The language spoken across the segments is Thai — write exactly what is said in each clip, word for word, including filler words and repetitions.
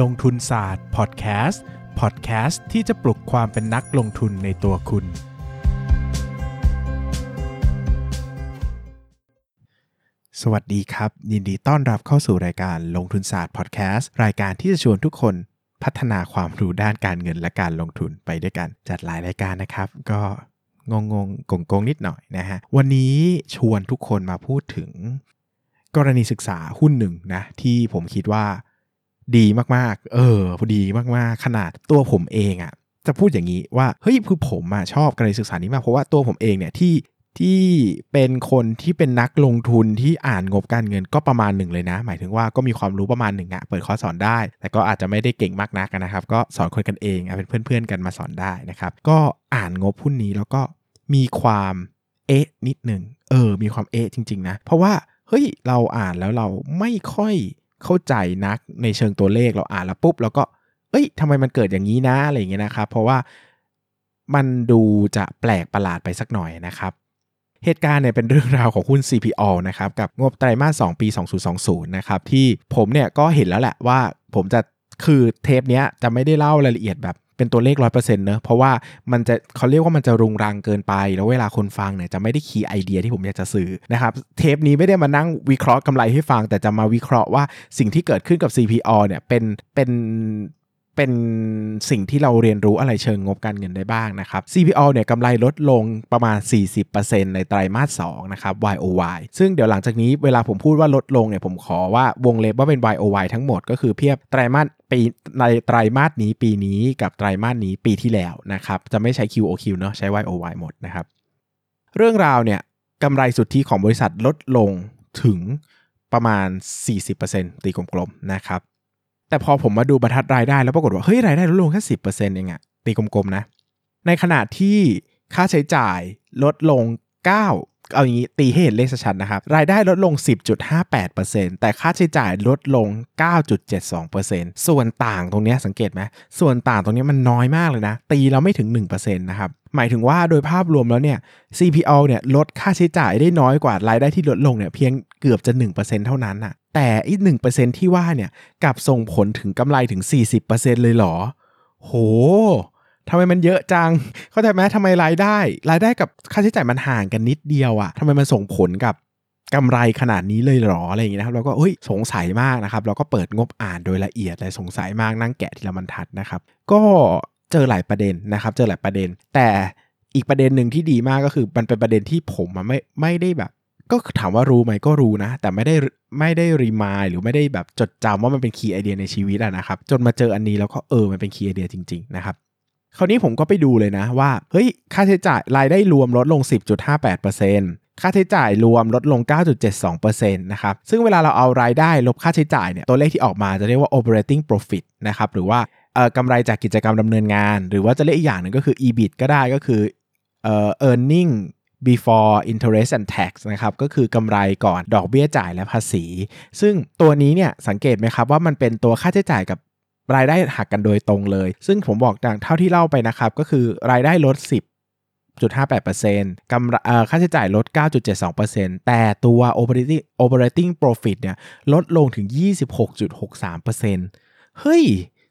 ลงทุนศาสตร์พอดแคสต์พอดแคสต์ที่จะปลุกความเป็นนักลงทุนในตัวคุณสวัสดีครับยินดีต้อนรับเข้าสู่รายการลงทุนศาสตร์พอดแคสต์รายการที่จะชวนทุกคนพัฒนาความรู้ด้านการเงินและการลงทุนไปด้วยกันจัดหลายรายการนะครับก็งงงกงกงนิดหน่อยนะฮะวันนี้ชวนทุกคนมาพูดถึงกรณีศึกษาหุ้นหนึ่งนะที่ผมคิดว่าดีมากๆเออพอดีมากๆขนาดตัวผมเองอ่ะจะพูดอย่างนี้ว่าเฮ้ยคือผมอ่ะชอบกรณีศึกษานี้มากเพราะว่าตัวผมเองเนี่ยที่ที่เป็นคนที่เป็นนักลงทุนที่อ่านงบการเงินก็ประมาณหนึ่งเลยนะหมายถึงว่าก็มีความรู้ประมาณหนึ่งอะเปิดคอร์สสอนได้แต่ก็อาจจะไม่ได้เก่งมากนักนะครับก็สอนคนกันเองเป็นเพื่อนๆกันมาสอนได้นะครับก็อ่านงบหุ้นนี้แล้วก็มีความเอ๊ะนิดนึงเออมีความเอ๊ะจริงๆนะเพราะว่าเฮ้ยเราอ่านแล้วเราไม่ค่อยเข้าใจนักในเชิงตัวเลขเราอ่านแล้วปุ๊บแล้วก็เอ้ยทำไมมันเกิดอย่างนี้นะอะไรอย่างเงี้ยนะครับเพราะว่ามันดูจะแปลกประหลาดไปสักหน่อยนะครับเหตุการณ์เนี่ยเป็นเรื่องราวของหุ้น ซี พี เอ แอล นะครับกับงบไตรมาสสองปีสองพันยี่สิบนะครับที่ผมเนี่ยก็เห็นแล้วแหละว่าผมจะคือเทปเนี้ยจะไม่ได้เล่ารายละเอียดแบบเป็นตัวเลข ร้อยเปอร์เซ็นต์ เนอะเพราะว่ามันจะเขาเรียกว่ามันจะรุงรังเกินไปแล้วเวลาคนฟังเนี่ยจะไม่ได้คีย์ไอเดียที่ผมอยากจะสื่อนะครับเทปนี้ไม่ได้มานั่งวิเคราะห์กำไรให้ฟังแต่จะมาวิเคราะห์ว่าสิ่งที่เกิดขึ้นกับ ซี พี เอ แอล เนี่ยเป็นเป็นเป็นสิ่งที่เราเรียนรู้อะไรเชิงงบการเงินได้บ้างนะครับ ซี พี เอ แอล เนี่ยกำไรลดลงประมาณ สี่สิบเปอร์เซ็นต์ ในไตรมาสสองนะครับ วาย โอ วาย ซึ่งเดี๋ยวหลังจากนี้เวลาผมพูดว่าลดลงเนี่ยผมขอว่าวงเล็บว่าเป็น วาย โอ วาย ทั้งหมดก็คือเทียบไตรมาสปีในไตรมาสนี้ปีนี้กับไตรมาสนี้ปีที่แล้วนะครับจะไม่ใช้ คิว โอ คิว เนาะใช้ วาย โอ วาย หมดนะครับเรื่องราวเนี่ยกำไรสุทธิของบริษัทลดลงถึงประมาณ สี่สิบเปอร์เซ็นต์ ตีกลมๆนะครับแต่พอผมมาดูบรรทัดรายได้แล้วปรากฏว่าเฮ้ยรายได้ลดลงแค่ สิบเปอร์เซ็นต์ เองอะตีกลมๆนะในขณะที่ค่าใช้จ่ายลดลงเก้าเอาอย่างนี้ตีให้เห็นเลขชัดๆนะครับรายได้ลดลง สิบจุดห้าแปดเปอร์เซ็นต์ แต่ค่าใช้จ่ายลดลง เก้าจุดเจ็ดสองเปอร์เซ็นต์ ส่วนต่างตรงนี้สังเกตไหมส่วนต่างตรงนี้มันน้อยมากเลยนะตีเราไม่ถึง หนึ่งเปอร์เซ็นต์ นะครับหมายถึงว่าโดยภาพรวมแล้วเนี่ย ซี พี เอ แอล เนี่ยลดค่าใช้จ่ายได้น้อยกว่ารายได้ที่ลดลงเนี่ยเพียงเกือบจะ หนึ่งเปอร์เซ็นต์ เท่านั้นน่ะแต่อีก หนึ่งเปอร์เซ็นต์ ที่ว่าเนี่ยกลับส่งผลถึงกำไรถึง สี่สิบเปอร์เซ็นต์ เลยเหรอโหทำไมมันเยอะจังเข้าใจไหมทำไมรายได้รายได้กับค่าใช้จ่ายมันห่างกันนิดเดียวอะทำไมมันส่งผลกับกำไรขนาดนี้เลยเหรออะไรอย่างเงี้ยนะครับเราก็เฮ้ยสงสัยมากนะครับเราก็เปิดงบอ่านโดยละเอียดเลยสงสัยมากนั่งแกะทีละบรรทัดนะครับก็เจอหลายประเด็นนะครับเจอหลายประเด็นแต่อีกประเด็นนึงที่ดีมากก็คือมันเป็นประเด็นที่ผมอะไม่ไม่ได้แบบก็ถามว่ารู้ไหมก็รู้นะแต่ไม่ได้ไม่ได้รีมายหรือไม่ได้แบบจดจำว่ามันเป็นคีย์ไอเดียในชีวิตอะนะครับจนมาเจออันนี้แล้วก็เออมันเป็นคีย์ไอเดียจริงๆนะครับคราวนี้ผมก็ไปดูเลยนะว่าเฮ้ยค่าใช้จ่ายรายได้รวมลดลง สิบจุดห้าแปดเปอร์เซ็นต์ ค่าใช้จ่ายรวมลดลง เก้าจุดเจ็ดสองเปอร์เซ็นต์ นะครับซึ่งเวลาเราเอารายได้ลบค่าใช้จ่ายเนี่ยตัวเลขที่ออกมาจะเรียกว่า operating profit นะครับหรือว่าเอ่อกำไรจากกิจกรรมดำเนินงานหรือว่าจะเรียกอีกอย่างนึงก็คือ อี บี ไอ ที ก็ได้ก็คือเอ่อ earning before interest and tax นะครับก็คือกำไรก่อนดอกเบี้ยจ่ายและภาษีซึ่งตัวนี้เนี่ยสังเกตไหมครับว่ามันเป็นตัวค่าใช้จ่ายกับรายได้หักกันโดยตรงเลยซึ่งผมบอกดังเท่าที่เล่าไปนะครับก็คือรายได้ลด สิบจุดห้าแปดเปอร์เซ็นต์ กำไรเอ่อค่าใช้จ่ายลด เก้าจุดเจ็ดสองเปอร์เซ็นต์ แต่ตัว operating operating profit เนี่ยลดลงถึง ยี่สิบหกจุดหกสามเปอร์เซ็นต์ เฮ้ย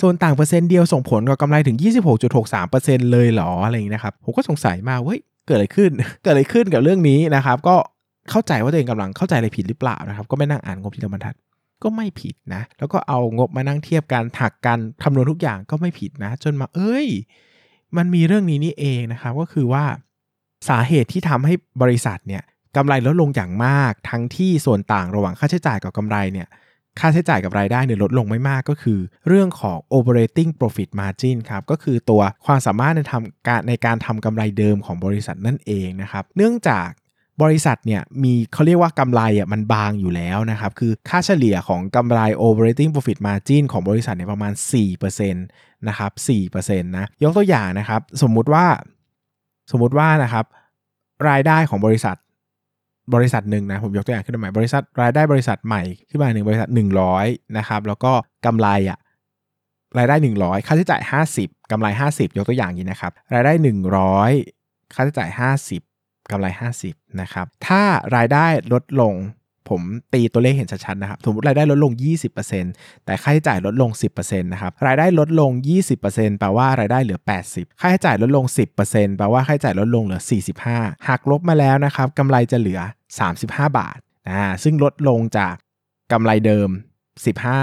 ส่วนต่างเปอร์เซ็นต์เดียวส่งผลกับกำไรถึง ยี่สิบหกจุดหกสามเปอร์เซ็นต์ เลยเหรออะไรอย่างนี้นะครับผมก็สงสัยมากเว้ยเกิดอะไรขึ้นเกิดอะไรขึ้นกับเรื่องนี้นะครับก็เข้าใจว่าตัวเองกำลังเข้าใจอะไรผิดหรือเปล่านะครับก็ไม่นั่งอ่านงบทีละบรรทัดก็ไม่ผิดนะแล้วก็เอางบมานั่งเทียบกันถักกันคำนวณทุกอย่างก็ไม่ผิดนะจนมาเอ้ยมันมีเรื่องนี้นี่เองนะครับก็คือว่าสาเหตุที่ทำให้บริษัทเนี่ยกำไรลดลงอย่างมากทั้งที่ส่วนต่างระหว่างค่าใช้จ่ายกับกำไรเนี่ยค่าใช้จ่ายกับรายได้เนี่ยลดลงไม่มากก็คือเรื่องของ operating profit margin ครับก็คือตัวความสามารถในทำการในการทำกำไรเดิมของบริษัทนั่นเองนะครับเนื่องจากบริษัทเนี่ยมีเขาเรียกว่ากำไรอ่ะมันบางอยู่แล้วนะครับคือค่าเฉลี่ยของกำไร operating profit margin ของบริษัทเนี่ยประมาณ สี่เปอร์เซ็นต์ นะครับ สี่เปอร์เซ็นต์ นะยกตัวอย่างนะครับสมมุติว่าสมมุติว่านะครับรายได้ของบริษัทบริษัทหนึ่งนะผมยกตัวอย่างขึ้นมาใหม่บริษัทรายได้บริษัทใหม่ขึ้นมาหนึ่งบริษัทหนึ่งร้อยนะครับแล้วก็กำไรอ่ะรายได้หนึ่งร้อยค่าใช้จ่ายห้าสิบกำไรห้าสิบยกตัวอย่างนี้นะครับรายได้หนึ่งร้อยค่าใช้จ่ายห้าสิบกำไรห้าสิบนะครับถ้ารายได้ลดลงผ ผมตีตัวเลขเห็นชัดๆนะครับสมมติรายได้ลดลง ยี่สิบเปอร์เซ็นต์ แต่ค่าใช้จ่ายลดลง สิบเปอร์เซ็นต์ นะครับรายได้ลดลง ยี่สิบเปอร์เซ็นต์ แปลว่ารายได้เหลือ แปดสิบ ค่าใช้จ่ายลดลง สิบเปอร์เซ็นต์ แปลว่าค่าใช้จ่ายลดลงเหลือ สี่สิบห้า หากลบมาแล้วนะครับกำไรจะเหลือ สามสิบห้าบาทอ่าซึ่งลดลงจากกำไรเดิม สิบห้า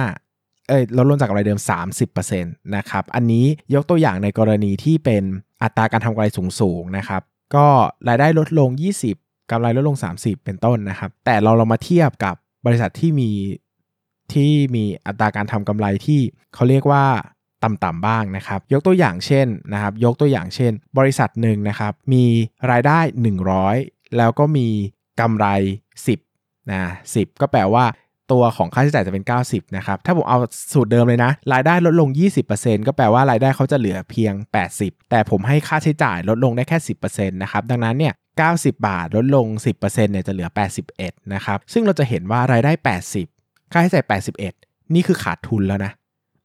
เอ้ยลดลงจากกำไรเดิม สามสิบเปอร์เซ็นต์ นะครับอันนี้ยกตัวอย่างในกรณีที่เป็นอัตราการทำกำไรสูงๆนะครับก็รายได้ลดลงยี่สิบกำไรลดลงสามสิบเป็นต้นนะครับแต่เราเรามาเทียบกับบริษัทที่มีที่มีอัตราการทำกำไรที่เขาเรียกว่าต่ำๆบ้างนะครับยกตัวอย่างเช่นนะครับยกตัวอย่างเช่นบริษัทหนึ่งนะครับมีรายได้หนึ่งร้อยแล้วก็มีกำไรสิบนะสิบก็แปลว่าตัวของค่าใช้จ่ายจะเป็นเก้าสิบนะครับถ้าผมเอาสูตรเดิมเลยนะรายได้ลดลง ยี่สิบเปอร์เซ็นต์ ก็แปลว่ารายได้เขาจะเหลือเพียงแปดสิบแต่ผมให้ค่าใช้จ่ายลดลงได้แค่ สิบเปอร์เซ็นต์ นะครับดังนั้นเนี่ยเก้าสิบบาทลดลง สิบเปอร์เซ็นต์ เนี่ยจะเหลือแปดสิบเอ็ดนะครับซึ่งเราจะเห็นว่ารายได้แปดสิบค่าใช้จ่ายแปดสิบเอ็ดนี่คือขาดทุนแล้วนะ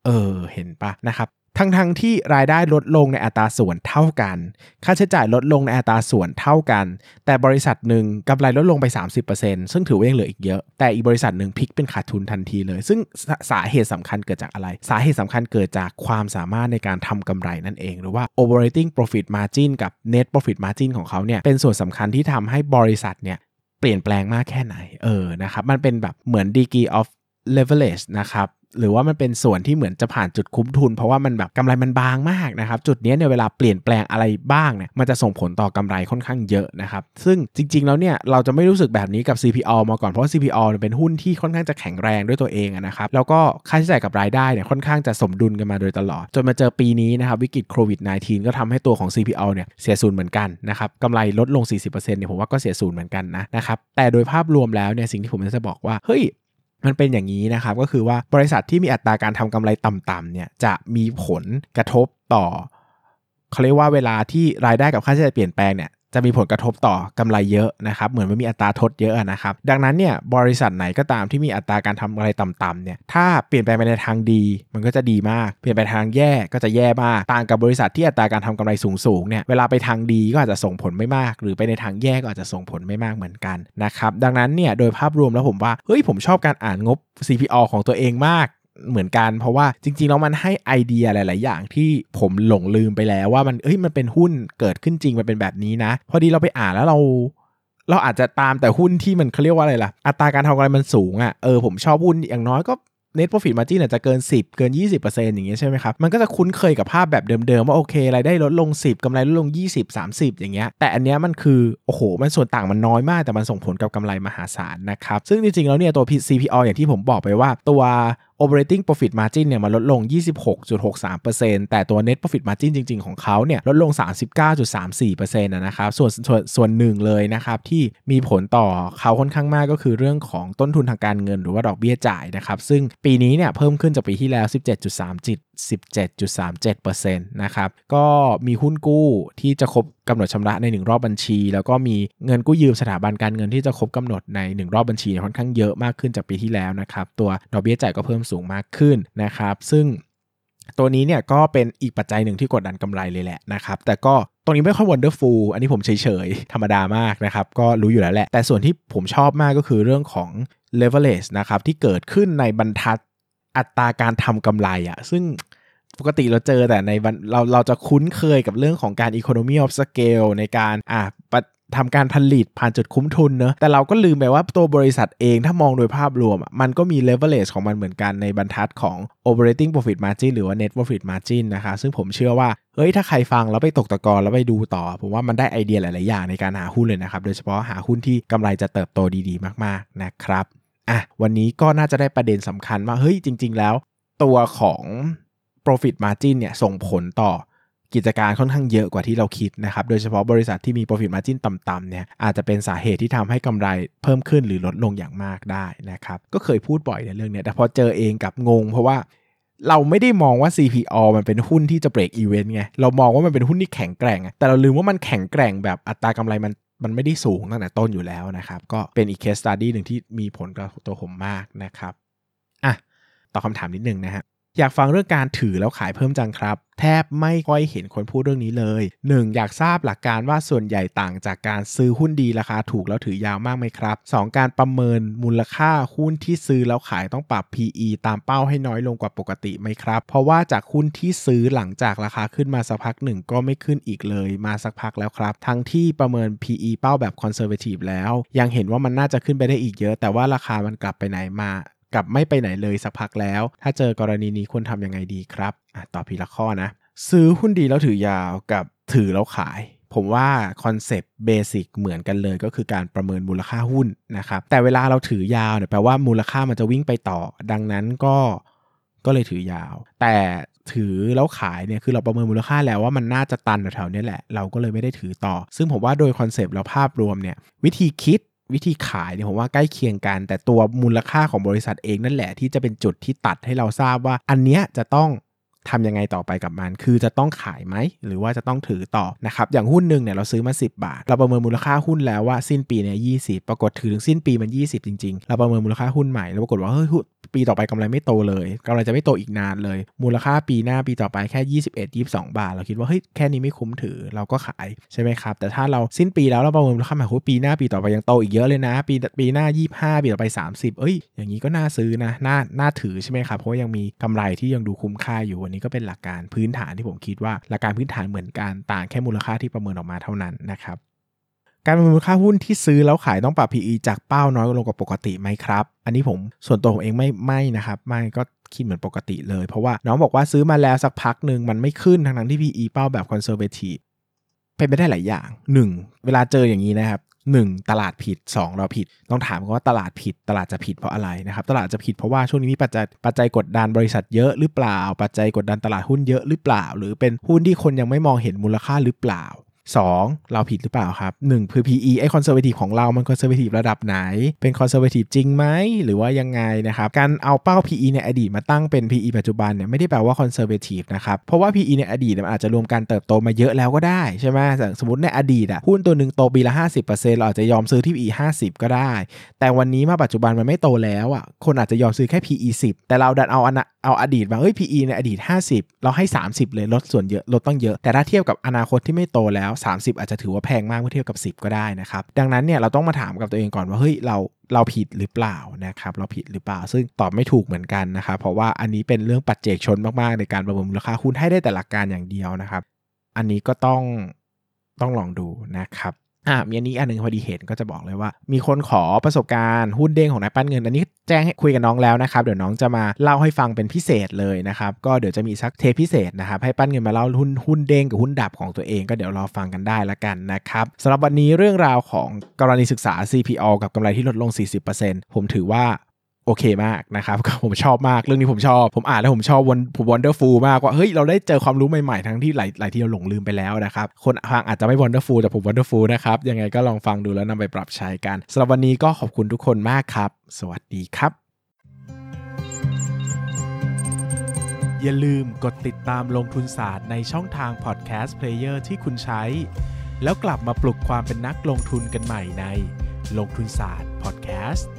เออเห็นปะนะครับทั้งๆที่รายได้ลดลงในอัตราส่วนเท่ากันค่าใช้จ่ายลดลงในอัตราส่วนเท่ากันแต่บริษัทหนึ่งกำไรลดลงไป สามสิบเปอร์เซ็นต์ ซึ่งถือว่ายังเหลืออีกเยอะแต่อีกบริษัทหนึ่งพลิกเป็นขาดทุนทันทีเลยซึ่งสาเหตุสำคัญเกิดจากอะไรสาเหตุสำคัญเกิดจากความสามารถในการทำกำไรนั่นเองหรือว่า operating profit margin กับ net profit margin ของเขาเนี่ยเป็นส่วนสำคัญที่ทำให้บริษัทเนี่ยเปลี่ยนแปลงมากแค่ไหนเออนะครับมันเป็นแบบเหมือน degree of leverage นะครับหรือว่ามันเป็นส่วนที่เหมือนจะผ่านจุดคุ้มทุนเพราะว่ามันแบบกำไรมันบางมากนะครับจุดนี้เนี่ยเวลาเปลี่ยนแปลงอะไรบ้างเนี่ยมันจะส่งผลต่อกำไรค่อนข้างเยอะนะครับซึ่งจริงๆแล้วเนี่ยเราจะไม่รู้สึกแบบนี้กับ ซี พี แอล มาก่อนเพราะ ซี พี แอล เป็นหุ้นที่ค่อนข้างจะแข็งแรงด้วยตัวเองนะครับแล้วก็ค่าใช้จ่ายกับรายได้เนี่ยค่อนข้างจะสมดุลกันมาโดยตลอดจนมาเจอปีนี้นะครับวิกฤตโควิด สิบเก้า ก็ทำให้ตัวของ ซี พี แอล เนี่ยเสียศูนย์เหมือนกันนะครับกำไรลดลง สี่สิบเปอร์เซ็นต์ เนี่ยผมว่าก็เสียศูนย์เหมือนกันนะนะครับแต่โดยภาพรวมแล้วเนี่ยสิ่งที่ผมจะบอกว่าเฮ้ยมันเป็นอย่างนี้นะครับก็คือว่าบริษัทที่มีอัตราการทำกำไรต่ำๆเนี่ยจะมีผลกระทบต่อเขาเรียกว่าเวลาที่รายได้กับค่าใช้จ่ายเปลี่ยนแปลงเนี่ยจะมีผลกระทบต่อกำไรเยอะนะครับเหมือนมันมีอัตราทดเยอะนะครับดังนั้นเนี่ยบริษัทไหนก็ตามที่มีอัตราการทำกำไรต่ำๆเนี่ยถ้าเปลี่ยนแปลงไปในทางดีมันก็จะดีมากเปลี่ยนไปทางแย่ก็จะแย่มากต่างกับบริษัทที่อัตราการทำกำไรสูงๆเนี่ยเวลาไปทางดีก็อาจจะส่งผลไม่มากหรือไปในทางแย่ก็อาจจะส่งผลไม่มากเหมือนกันนะครับดังนั้นเนี่ยโดยภาพรวมแล้วผมว่าเฮ้ยผมชอบการอ่านงบ ซี พี แอล ของตัวเองมากเหมือนกันเพราะว่าจริงๆแล้วมันให้ไอเดียหลายๆอย่างที่ผมหลงลืมไปแล้วว่ามันเอ้ยมันเป็นหุ้นเกิดขึ้นจริงมันเป็นแบบนี้นะพอดีเราไปอ่านแล้วเราเราอาจจะตามแต่หุ้นที่มันเขาเรียกว่าอะไรล่ะอัตราการทำกำไรมันสูงอ่ะเออผมชอบหุ้นอย่างน้อยก็ net profit margin อาจจะเกินสิบเกิน ยี่สิบเปอร์เซ็นต์ อย่างเงี้ยใช่ไหมครับมันก็จะคุ้นเคยกับภาพแบบเดิมๆว่าโอเครายได้ลดลงสิบกำไรลดลงยี่สิบ สามสิบอย่างเงี้ยแต่อันเนี้ยมันคือโอ้โหมันส่วนต่างมันน้อยมากแต่มันส่งผลกับกำไรมหาศาลนะครับซึ่งจริงๆแล้วเนี่ยตัว ซี พี แอล อย่างที่ผมบอกไปว่าตัวoperating profit margin เนี่ยมันลดลง ยี่สิบหกจุดหกสามเปอร์เซ็นต์ แต่ตัว net profit margin จริงๆของเขาเนี่ยลดลง สามสิบเก้าจุดสามสี่เปอร์เซ็นต์ นะครับส่วนส่วนส่วนหนึ่งเลยนะครับที่มีผลต่อเขาค่อนข้างมากก็คือเรื่องของต้นทุนทางการเงินหรือว่าดอกเบี้ยจ่ายนะครับซึ่งปีนี้เนี่ยเพิ่มขึ้นจากปีที่แล้ว สิบเจ็ดจุดสามเจ็ดเปอร์เซ็นต์ นะครับก็มีหุ้นกู้ที่จะครบกำหนดชำระในหนึ่งรอบบัญชีแล้วก็มีเงินกู้ยืมสถาบันการเงินที่จะครบกำหนดในหนึ่งรอบบัญชีค่อนข้างเยอะมากขึ้นจากปีที่แล้วนะครับตัวดอกเบี้ยจ่ายก็เพิ่มสูงมากขึ้นนะครับซึ่งตัวนี้เนี่ยก็เป็นอีกปัจจัยหนึ่งที่กดดันกำไรเลยแหละนะครับแต่ก็ตรงนี้ไม่ค่อย wonderful อันนี้ผมเฉยๆธรรมดามากนะครับก็รู้อยู่แล้วแหละแต่ส่วนที่ผมชอบมากก็คือเรื่องของ leverage นะครับที่เกิดขึ้นในบรรทัดอัตราการทำกำไรอ่ะซึ่งปกติเราเจอแต่ในเราเราจะคุ้นเคยกับเรื่องของการ economy of scale ในการอ่ะทำการผลิตผ่านจุดคุ้มทุนเนอะแต่เราก็ลืมไปว่าตัวบริษัทเองถ้ามองโดยภาพรวมมันก็มี leverage ของมันเหมือนกันในบรรทัดของ operating profit margin หรือว่า net profit margin นะคะซึ่งผมเชื่อว่าเฮ้ยถ้าใครฟังแล้วไปตกตะกอนแล้วไปดูต่อผมว่ามันได้ไอเดียหลายๆอย่างในการหาหุ้นเลยนะครับโดยเฉพาะหาหุ้นที่กำไรจะเติบโตดีๆมากๆนะครับอ่ะวันนี้ก็น่าจะได้ประเด็นสำคัญว่าเฮ้ยจริงๆแล้วตัวของ profit margin เนี่ยส่งผลต่อกิจการค่อนข้างเยอะกว่าที่เราคิดนะครับโดยเฉพาะบริษัทที่มี profit margin ต่ำๆเนี่ยอาจจะเป็นสาเหตุที่ทำให้กำไรเพิ่มขึ้นหรือลดลงอย่างมากได้นะครับก็เคยพูดบ่อยในเรื่องนี้แต่พอเจอเองกับงงเพราะว่าเราไม่ได้มองว่า ซี พี แอล มันเป็นหุ้นที่จะ break event ไงเรามองว่ามันเป็นหุ้นที่แข็งแกร่งแต่เราลืมว่ามันแข็งแกร่งแบบอัตรากำไรมันมันไม่ได้สูงตั้งแต่ต้นอยู่แล้วนะครับก็เป็นอีก case study นึงที่มีผลกับตัวผมมากนะครับอ่ะตอบคำถามนิดนึงนะฮะ อยากฟังเรื่องการถือแล้วขายเพิ่มจังครับแทบไม่ค่อยเห็นคนพูดเรื่องนี้เลย หนึ่ง อยากทราบหลักการว่าส่วนใหญ่ต่างจากการซื้อหุ้นดีราคาถูกแล้วถือยาวมากไหมครับ สอง การประเมินมูลค่าหุ้นที่ซื้อแล้วขายต้องปรับ พี อี ตามเป้าให้น้อยลงกว่าปกติไหมครับเพราะว่าจากหุ้นที่ซื้อหลังจากราคาขึ้นมาสักพักหนึ่งก็ไม่ขึ้นอีกเลยมาสักพักแล้วครับทั้งที่ประเมิน พี อี เป้าแบบ conservative แล้วยังเห็นว่ามันน่าจะขึ้นไปได้อีกเยอะแต่ว่าราคามันกลับไปไหนมากลับไม่ไปไหนเลยสักพักแล้วถ้าเจอกรณีนี้ควรทำยังไงดีครับตอบทีละข้อนะซื้อหุ้นดีแล้วถือยาวกับถือแล้วขายผมว่าคอนเซ็ปต์เบสิกเหมือนกันเลยก็คือการประเมินมูลค่าหุ้นนะครับแต่เวลาเราถือยาวเนี่ยแปลว่ามูลค่ามันจะวิ่งไปต่อดังนั้นก็ก็เลยถือยาวแต่ถือแล้วขายเนี่ยคือเราประเมินมูลค่าแล้วว่ามันน่าจะตันแถวๆนี้แหละเราก็เลยไม่ได้ถือต่อซึ่งผมว่าโดยคอนเซ็ปต์แล้วภาพรวมเนี่ยวิธีคิดวิธีขายเนี่ยผมว่าใกล้เคียงกันแต่ตัวมูลค่าของบริษัทเองนั่นแหละที่จะเป็นจุดที่ตัดให้เราทราบว่าอันเนี้ยจะต้องทำยังไงต่อไปกับมันคือจะต้องขายไหมหรือว่าจะต้องถือต่อนะครับอย่างหุ้นหนึ่งเนี่ยเราซื้อมาสิบบาทเราประเมินมูลค่าหุ้นแล้วว่าสิ้นปีเนี่ยยี่สิบปรากฏถือถึงสิ้นปีมันยี่สิบจริงๆเราประเมินมูลค่าหุ้นใหม่แล้วปรากฏว่าเฮ้ยปีต่อไปกำไรไม่โตเลยกำไรจะไม่โตอีกนานเลยมูลค่าปีหน้าปีต่อไปแค่ยี่สิบเอ็ด ยี่สิบสองบาทเราคิดว่าเฮ้ยแค่นี้ไม่คุ้มถือเราก็ขายใช่ไหมครับแต่ถ้าเราสิ้นปีแล้วเราประเมินมูลค่าใหม่ว่าปีหน้าปีต่อไปยังโตอีกเยอะเลยนะปีปีหน้ายี่สิบห้าปีต่อไปสามสิบเอ้ยอย่างนี้ก็น่าซื้อนะน่าน่าถือใช่ไหมครับเพราะยังมีกำไรที่ยังดูคุ้มค่าอยู่นี่ก็เป็นหลักการพื้นฐานที่ผมคิดว่าหลักการพื้นฐานเหมือนกันต่างแค่มูลค่าที่ประเมินออกมาเท่านั้นนะครับการประเมินมูลค่าหุ้นที่ซื้อแล้วขายต้องปรับ พี อี จากเป้าน้อยลงกว่าปกติไหมครับอันนี้ผมส่วนตัวผมเองไม่ไม่นะครับไม่ก็คิดเหมือนปกติเลยเพราะว่าน้องบอกว่าซื้อมาแล้วสักพักนึงมันไม่ขึ้นทั้งๆที่ พี อี เป้าแบบ conservative เป็นไปได้หลายอย่างหนึ่งเวลาเจออย่างนี้นะครับหนึ่งตลาดผิดสองเราผิดต้องถามกันว่าตลาดผิดตลาดจะผิดเพราะอะไรนะครับตลาดจะผิดเพราะว่าช่วงนี้มีปัจจัยปัจจัยกดดันบริษัทเยอะหรือเปล่าปัจจัยกดดันตลาดหุ้นเยอะหรือเปล่าหรือเป็นหุ้นที่คนยังไม่มองเห็นมูลค่าหรือเปล่าสองเราผิดหรือเปล่าครับหนึ่งคือ พี อี ไอ้ conservative ของเรามัน conservative ระดับไหนเป็น conservative จริงไหมหรือว่ายังไงนะครับการเอาเป้า พี อี ในอดีตมาตั้งเป็น พี อี ปัจจุบันเนี่ยไม่ได้แปลว่า conservative นะครับเพราะว่า พี อี ในอดีตมันอาจจะรวมการเติบโตมาเยอะแล้วก็ได้ใช่ไหมสมมติในอดีตอ่ะหุ้นตัวนึงโตปีละ ห้าสิบเปอร์เซ็นต์ เราอาจจะยอมซื้อที่ พี อี ห้าสิบก็ได้แต่วันนี้มาปัจจุบันมันไม่โตแล้วอ่ะคนอาจจะยอมซื้อแค่ พี อี สิบแต่เราดันเอาเอาอดีตมาเอ้ย พี อี ในอดีตห้าสิบเราให้สามสิบเลยลดส่วนเยอะลดต้องเยอะแต่ถ้าเทียบกับอนาคตที่ไม่โตแล้วสามสิบอาจจะถือว่าแพงมากเมื่อเทียบกับสิบก็ได้นะครับดังนั้นเนี่ยเราต้องมาถามกับตัวเองก่อนว่าเฮ้ยเราเราผิดหรือเปล่านะครับเราผิดหรือเปล่าซึ่งตอบไม่ถูกเหมือนกันนะครับเพราะว่าอันนี้เป็นเรื่องปัจเจกชนมากๆในการประเมินมูลค่าหุ้นให้ได้แต่หลักการอย่างเดียวนะครับอันนี้ก็ต้องต้องลองดูนะครับอ่ะมีอันนี้อันนึงพอดีเห็นก็จะบอกเลยว่ามีคนขอประสบการณ์หุ้นเด้งของนายปั้นเงินอันนี้แจ้งให้คุยกับน้องแล้วนะครับเดี๋ยวน้องจะมาเล่าให้ฟังเป็นพิเศษเลยนะครับก็เดี๋ยวจะมีสักเทปพิเศษนะครับให้ปั้นเงินมาเล่าหุ้นหุ้นเด้งกับหุ้นดับของตัวเองก็เดี๋ยวรอฟังกันได้ละกันนะครับสำหรับวันนี้เรื่องราวของกรณีศึกษา ซี พี เอ แอล กับกำไรที่ลดลง สี่สิบเปอร์เซ็นต์ ผมถือว่าโอเคมากนะครับผมชอบมากเรื่องนี้ผมชอบผมอ่านแล้วผมชอบวันผมวันเดอร์ฟูลมากว่าเฮ้ยเราได้เจอความรู้ใหม่ๆทั้งที่หลายหลายที่เราหลงลืมไปแล้วนะครับคนฟังอาจจะไม่วันเดอร์ฟูลแต่ผมวันเดอร์ฟูลนะครับยังไงก็ลองฟังดูแล้วนำไปปรับใช้กันสำหรับวันนี้ก็ขอบคุณทุกคนมากครับสวัสดีครับอย่าลืมกดติดตามลงทุนศาสตร์ในช่องทางพอดแคสต์เพลเยอร์ที่คุณใช้แล้วกลับมาปลุกความเป็นนักลงทุนกันใหม่ในลงทุนศาสตร์พอดแคสต์